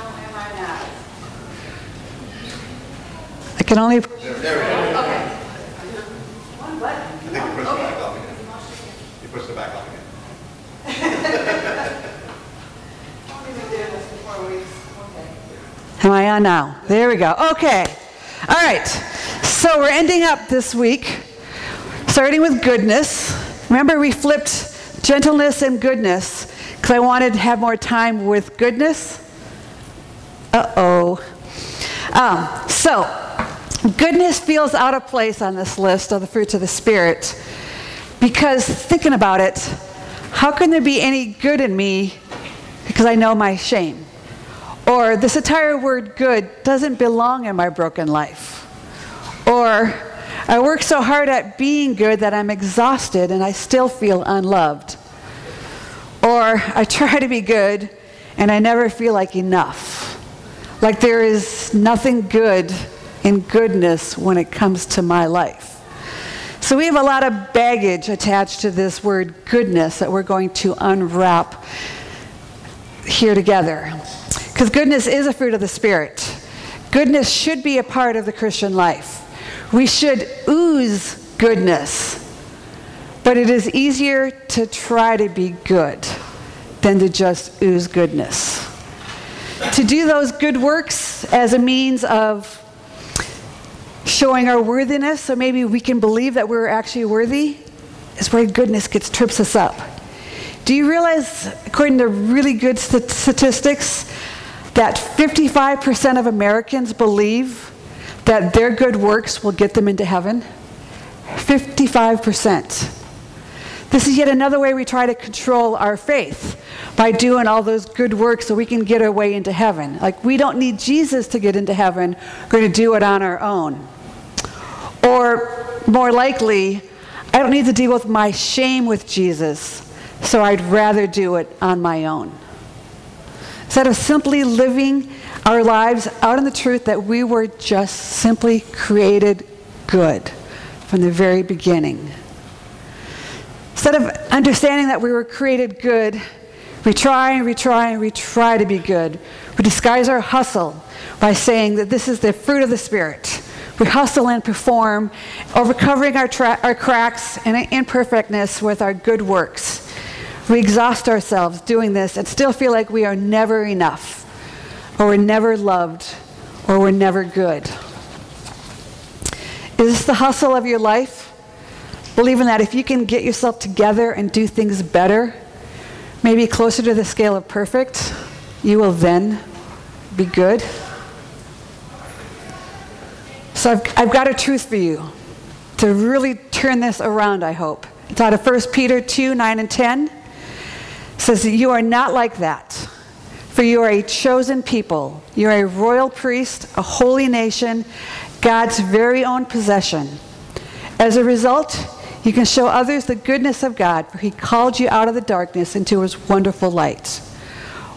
how am I now? I can only... There we go. Okay. One button. I think you push the back off again. You push the back off again. Am I on now? There we go. Okay. All right. So we're ending up this week, starting with goodness. Remember, we flipped gentleness and goodness because I wanted to have more time with goodness. So goodness feels out of place on this list of the fruits of the Spirit because thinking about it, how can there be any good in me because I know my shame? Or this entire word good doesn't belong in my broken life. Or I work so hard at being good that I'm exhausted and I still feel unloved. Or I try to be good and I never feel like enough. Like there is nothing good in goodness when it comes to my life. So we have a lot of baggage attached to this word goodness that we're going to unwrap here together. Because goodness is a fruit of the Spirit. Goodness should be a part of the Christian life. We should ooze goodness. But it is easier to try to be good than to just ooze goodness. To do those good works as a means of showing our worthiness, so maybe we can believe that we're actually worthy, is where goodness trips us up. Do you realize, according to really good statistics, that 55% of Americans believe that their good works will get them into heaven? 55%. This is yet another way we try to control our faith, by doing all those good works so we can get our way into heaven. Like, we don't need Jesus to get into heaven. We're going to do it on our own. Or, more likely, I don't need to deal with my shame with Jesus, so I'd rather do it on my own. Instead of simply living our lives out in the truth that we were just simply created good from the very beginning. Instead of understanding that we were created good, we try and we try to be good. We disguise our hustle by saying that this is the fruit of the Spirit. We hustle and perform, over covering our cracks and imperfectness with our good works. We exhaust ourselves doing this and still feel like we are never enough, or we're never loved, or we're never good. Is this the hustle of your life? Believing that if you can get yourself together and do things better, maybe closer to the scale of perfect, you will then be good. So I've got a truth for you to really turn this around, I hope. It's out of 1 Peter 2, 9 and 10. It says that you are not like that, for you are a chosen people. You're a royal priest, a holy nation, God's very own possession. As a result, you can show others the goodness of God, for he called you out of the darkness into his wonderful light.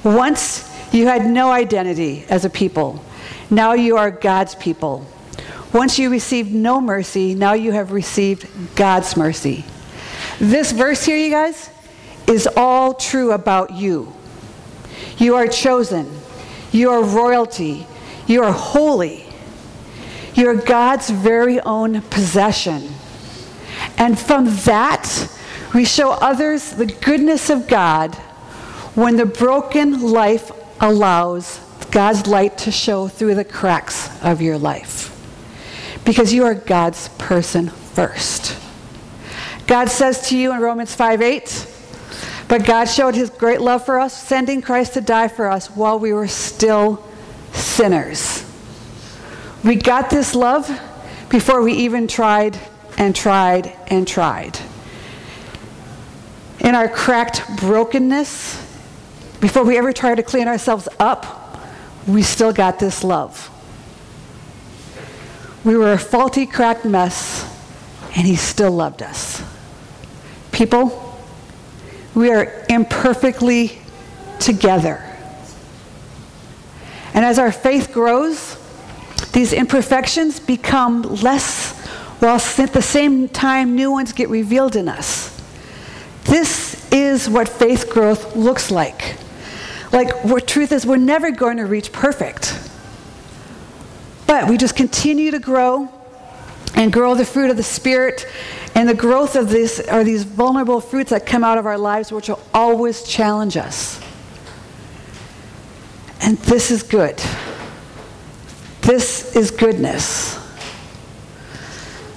Once you had no identity as a people. Now you are God's people. Once you received no mercy, now you have received God's mercy. This verse here, you guys, is all true about you. You are chosen. You are royalty. You are holy. You are God's very own possession. And from that, we show others the goodness of God when the broken life allows God's light to show through the cracks of your life. Because you are God's person first. God says to you in Romans 5:8, but God showed his great love for us, sending Christ to die for us while we were still sinners. We got this love before we even tried. In our cracked brokenness, before we ever try to clean ourselves up, we still got this love. We were a faulty, cracked mess, and he still loved us. People, we are imperfectly together. And as our faith grows, these imperfections become less, while at the same time new ones get revealed in us. This is what faith growth looks like. Like, the truth is, we're never going to reach perfect. But we just continue to grow and grow the fruit of the Spirit, and the growth of this are these vulnerable fruits that come out of our lives, which will always challenge us. And this is good. This is goodness.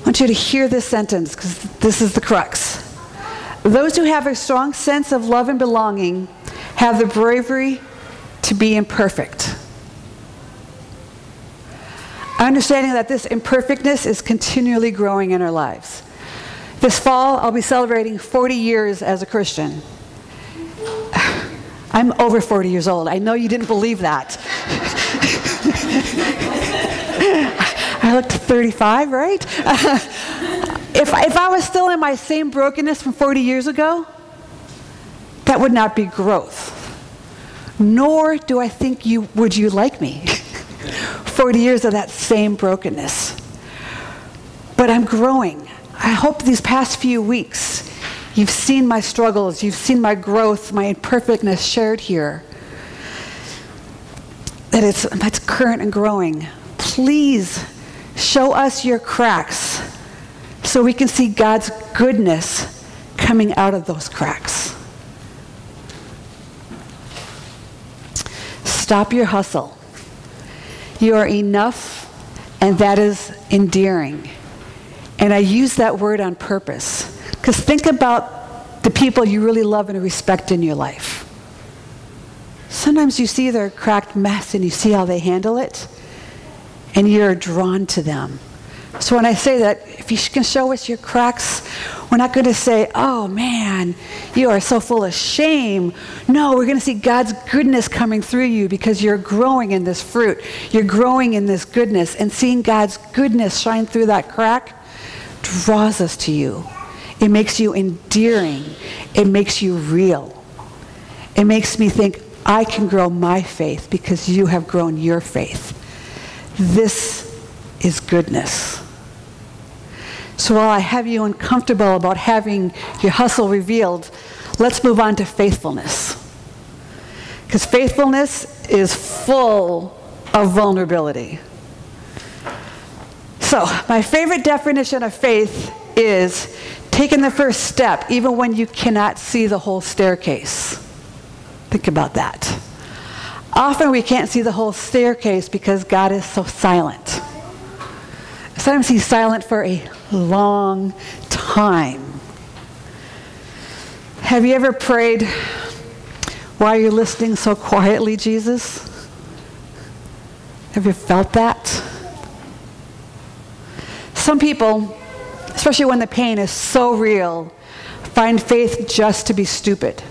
I want you to hear this sentence, because this is the crux. Those who have a strong sense of love and belonging have the bravery to be imperfect. Understanding that this imperfectness is continually growing in our lives. This fall, I'll be celebrating 40 years as a Christian. I'm over 40 years old. I know you didn't believe that. I looked 35, right? If I was still in my same brokenness from 40 years ago, that would not be growth. Nor do I think would you like me. 40 years of that same brokenness. But I'm growing. I hope these past few weeks you've seen my struggles, you've seen my growth, my imperfectness shared here. That it's current and growing. Please show us your cracks so we can see God's goodness coming out of those cracks. Stop your hustle. You are enough, and that is endearing. And I use that word on purpose, because think about the people you really love and respect in your life. Sometimes you see their cracked mess and you see how they handle it, and you're drawn to them. So when I say that, if you can show us your cracks, we're not going to say, oh man, you are so full of shame. No, we're going to see God's goodness coming through you, because you're growing in this fruit. You're growing in this goodness, and seeing God's goodness shine through that crack draws us to you. It makes you endearing. It makes you real. It makes me think, I can grow my faith because you have grown your faith. This is goodness. So while I have you uncomfortable about having your hustle revealed, let's move on to faithfulness. Because faithfulness is full of vulnerability. So my favorite definition of faith is taking the first step even when you cannot see the whole staircase. Think about that. Often we can't see the whole staircase because God is so silent. Sometimes he's silent for a long time. Have you ever prayed, why are you listening so quietly, Jesus? Have you felt that? Some people, especially when the pain is so real, find faith just to be stupid.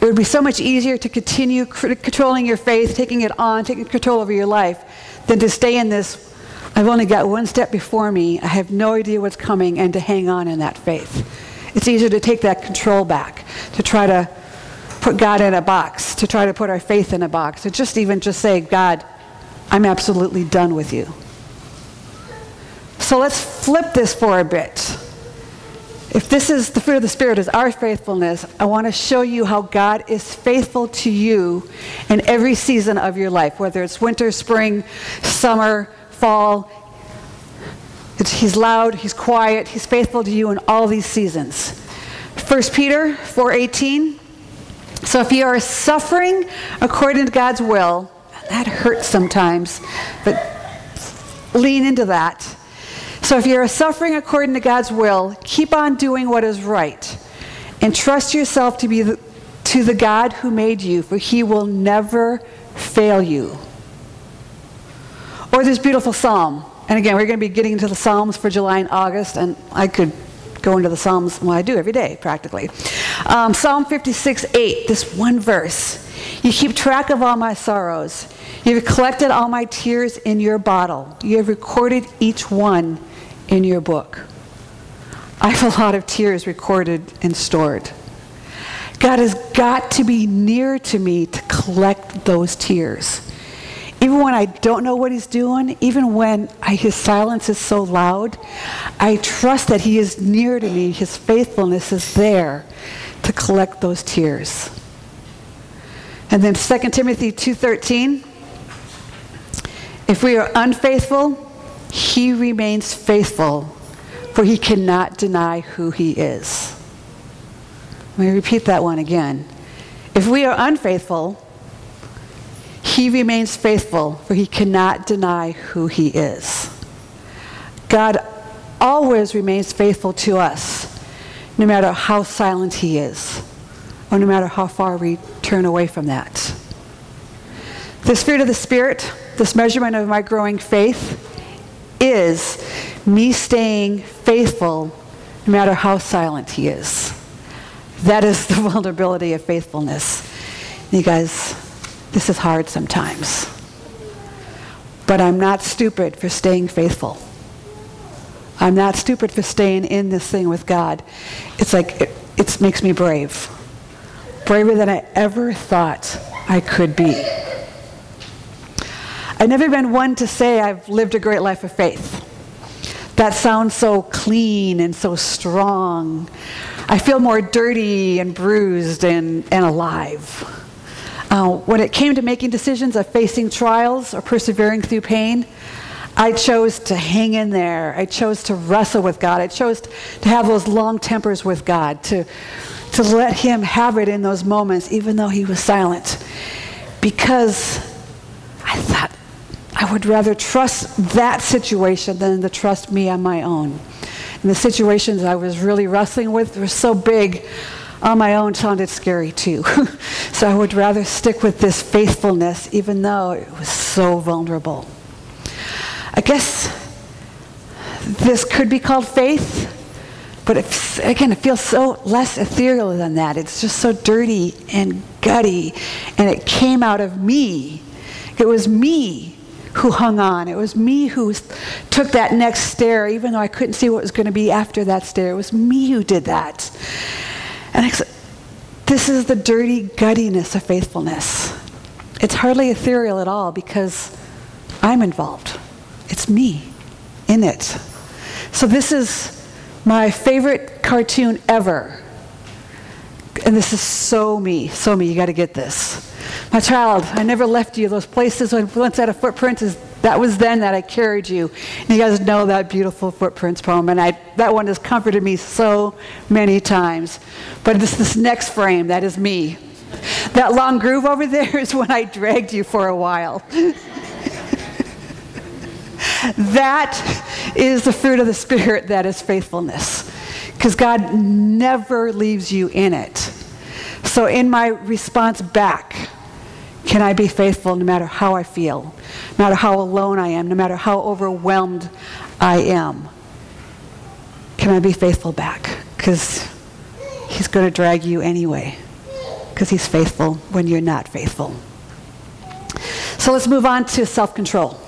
It would be so much easier to continue controlling your faith, taking it on, taking control over your life, than to stay in this, I've only got one step before me, I have no idea what's coming, and to hang on in that faith. It's easier to take that control back, to try to put God in a box, to try to put our faith in a box, to just say, God, I'm absolutely done with you. So let's flip this for a bit. If this is the fruit of the Spirit is our faithfulness, I want to show you how God is faithful to you in every season of your life, whether it's winter, spring, summer, fall. He's loud, he's quiet, he's faithful to you in all these seasons. 1 Peter 4:18. So if you are suffering according to God's will, that hurts sometimes, but lean into that. So if you are suffering according to God's will, keep on doing what is right, and trust yourself to the God who made you, for he will never fail you. Or this beautiful psalm. And again, we're going to be getting into the Psalms for July and August, and I could go into the Psalms, well, I do every day, practically. Psalm 56:8, this one verse. You keep track of all my sorrows. You have collected all my tears in your bottle. You have recorded each one in your book. I have a lot of tears recorded and stored. God has got to be near to me to collect those tears. Even when I don't know what he's doing, even when his silence is so loud, I trust that he is near to me. His faithfulness is there to collect those tears. And then 2 Timothy 2:13, if we are unfaithful, he remains faithful, for he cannot deny who he is. Let me repeat that one again. If we are unfaithful, he remains faithful, for he cannot deny who he is. God always remains faithful to us, no matter how silent he is, or no matter how far we turn away from that. This fruit of the Spirit, this measurement of my growing faith, is me staying faithful no matter how silent he is. That is the vulnerability of faithfulness. You guys, this is hard sometimes. But I'm not stupid for staying faithful. I'm not stupid for staying in this thing with God. It's like, it makes me brave. Braver than I ever thought I could be. I've never been one to say I've lived a great life of faith. That sounds so clean and so strong. I feel more dirty and bruised and alive. When it came to making decisions of facing trials or persevering through pain, I chose to hang in there. I chose to wrestle with God. I chose to have those long tempers with God, to let him have it in those moments, even though he was silent. Because I thought, I would rather trust that situation than to trust me on my own. And the situations I was really wrestling with were so big, on my own sounded scary too. So I would rather stick with this faithfulness, even though it was so vulnerable. I guess this could be called faith, but it feels so less ethereal than that. It's just so dirty and gutty, and it came out of me. It was me who hung on. It was me who took that next stair, even though I couldn't see what was going to be after that stair. It was me who did that. And I said, this is the dirty guttiness of faithfulness. It's hardly ethereal at all because I'm involved. It's me in it. So this is my favorite cartoon ever. And this is so me, you gotta get this. My child, I never left you. Those places once had a footprint, that was then that I carried you. And you guys know that beautiful footprints poem, and that one has comforted me so many times. But this next frame, that is me. That long groove over there is when I dragged you for a while. That is the fruit of the Spirit, that is faithfulness. Because God never leaves you in it. So in my response back, can I be faithful no matter how I feel, no matter how alone I am, no matter how overwhelmed I am? Can I be faithful back? Because he's going to drag you anyway. Because he's faithful when you're not faithful. So let's move on to self-control.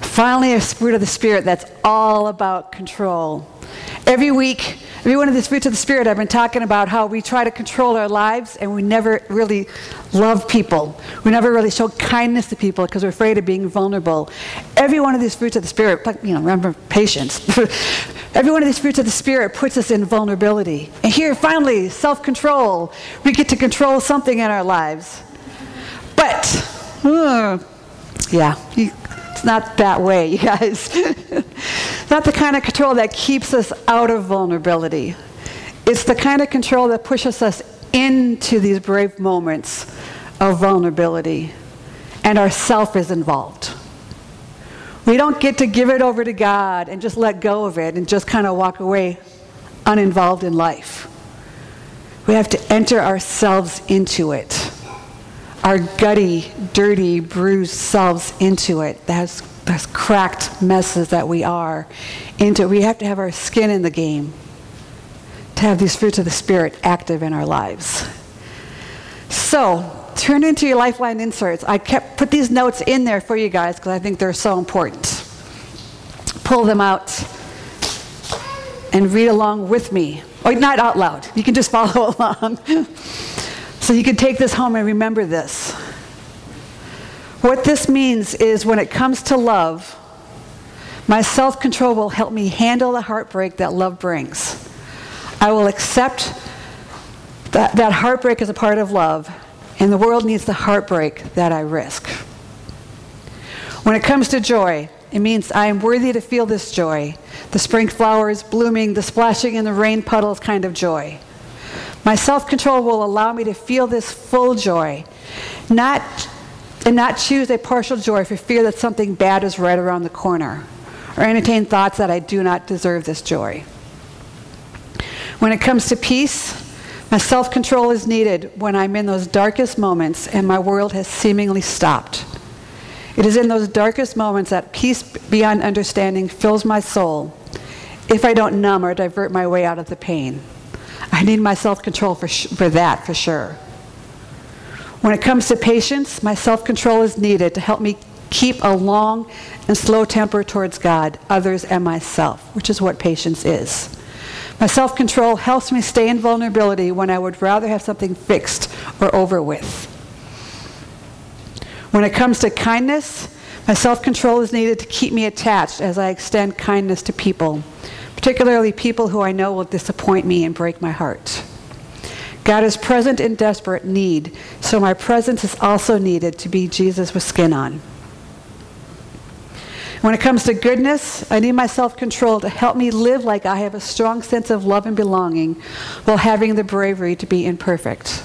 Finally, a fruit of the Spirit that's all about control. Every week, every one of these fruits of the Spirit, I've been talking about how we try to control our lives and we never really love people. We never really show kindness to people because we're afraid of being vulnerable. Every one of these fruits of the Spirit, remember patience. Every one of these fruits of the Spirit puts us in vulnerability. And here, finally, self-control. We get to control something in our lives. But, it's not that way, you guys. It's not the kind of control that keeps us out of vulnerability. It's the kind of control that pushes us into these brave moments of vulnerability. And ourself is involved. We don't get to give it over to God and just let go of it and just kind of walk away uninvolved in life. We have to enter ourselves into it. Our gutty, dirty, bruised selves into it. That's cracked messes that we are into. We have to have our skin in the game to have these fruits of the Spirit active in our lives. So, turn into your Lifeline inserts. I put these notes in there for you guys because I think they're so important. Pull them out and read along with me. Or not out loud. You can just follow along. So you can take this home and remember this. What this means is when it comes to love, my self-control will help me handle the heartbreak that love brings. I will accept That heartbreak is a part of love, and the world needs the heartbreak that I risk. When it comes to joy, it means I am worthy to feel this joy, the spring flowers blooming, the splashing in the rain puddles kind of joy. My self-control will allow me to feel this full joy, not choose a partial joy for fear that something bad is right around the corner, or entertain thoughts that I do not deserve this joy. When it comes to peace, my self-control is needed when I'm in those darkest moments and my world has seemingly stopped. It is in those darkest moments that peace beyond understanding fills my soul if I don't numb or divert my way out of the pain. I need my self-control for that, for sure. When it comes to patience, my self-control is needed to help me keep a long and slow temper towards God, others, and myself, which is what patience is. My self-control helps me stay in vulnerability when I would rather have something fixed or over with. When it comes to kindness, my self-control is needed to keep me attached as I extend kindness to people, particularly people who I know will disappoint me and break my heart. God is present in desperate need, so my presence is also needed to be Jesus with skin on. When it comes to goodness, I need my self-control to help me live like I have a strong sense of love and belonging while having the bravery to be imperfect.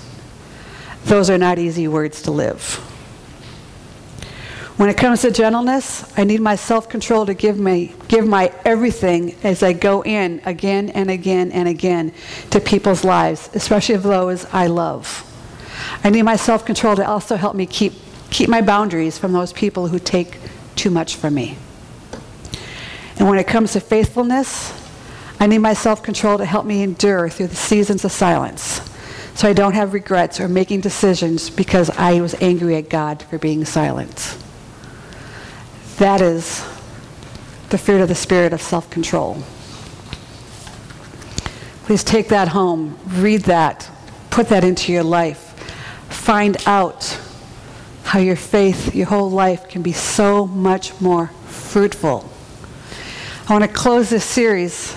Those are not easy words to live. When it comes to gentleness, I need my self-control to give my everything as I go in again and again and again to people's lives, especially those I love. I need my self-control to also help me keep my boundaries from those people who take too much from me. And when it comes to faithfulness, I need my self-control to help me endure through the seasons of silence so I don't have regrets or making decisions because I was angry at God for being silent. That is the fruit of the spirit of self-control. Please take that home, read that, put that into your life. Find out how your faith, your whole life can be so much more fruitful. I want to close this series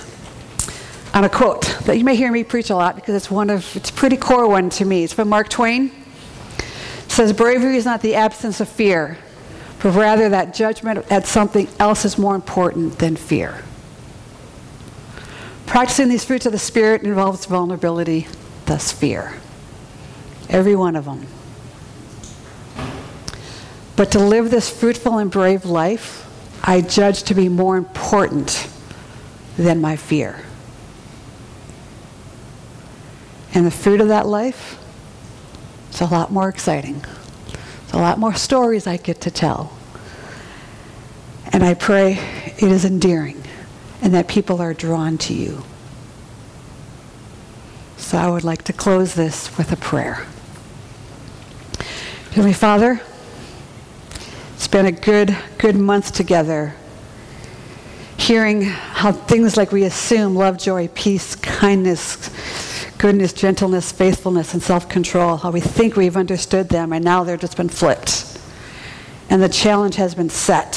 on a quote that you may hear me preach a lot because it's a pretty core one to me. It's from Mark Twain. It says, bravery is not the absence of fear, but rather that judgment at something else is more important than fear. Practicing these fruits of the Spirit involves vulnerability, thus fear. Every one of them. But to live this fruitful and brave life, I judge to be more important than my fear. And the fruit of that life, it's a lot more exciting. It's a lot more stories I get to tell. And I pray it is endearing and that people are drawn to you. So I would like to close this with a prayer. Heavenly Father, it's been a good month together, hearing how things like we assume love, joy, peace, kindness, goodness, gentleness, faithfulness, and self-control, how we think we've understood them, and now they've just been flipped. And the challenge has been set.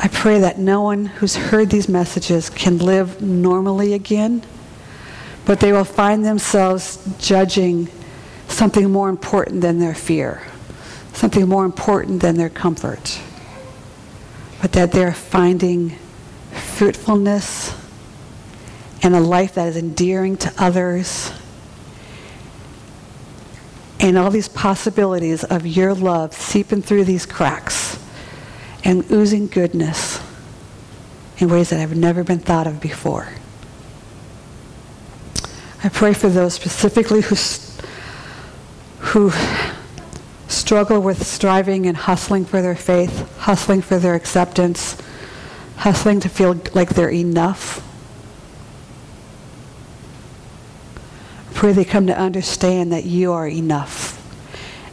I pray that no one who's heard these messages can live normally again, but they will find themselves judging something more important than their fear, something more important than their comfort, but that they're finding fruitfulness and a life that is endearing to others and all these possibilities of your love seeping through these cracks and oozing goodness in ways that have never been thought of before. I pray for those specifically who struggle with striving and hustling for their faith, hustling for their acceptance, hustling to feel like they're enough. I pray they come to understand that you are enough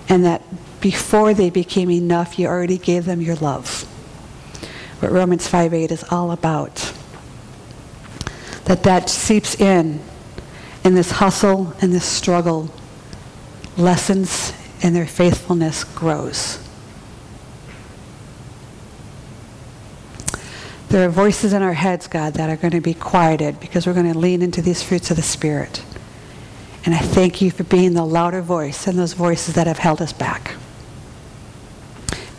and that before they became enough, you already gave them your love. What Romans 5:8 is all about. That seeps in this hustle and this struggle, lessens and their faithfulness grows. There are voices in our heads, God, that are going to be quieted because we're going to lean into these fruits of the Spirit. And I thank you for being the louder voice than those voices that have held us back.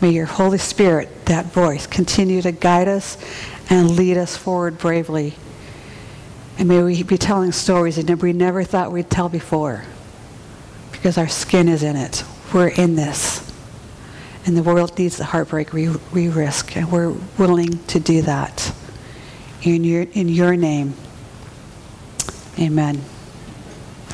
May your Holy Spirit, that voice, continue to guide us and lead us forward bravely. And may we be telling stories that we never thought we'd tell before, because our skin is in it. We're in this. And the world needs the heartbreak we risk, and we're willing to do that. In your name, amen.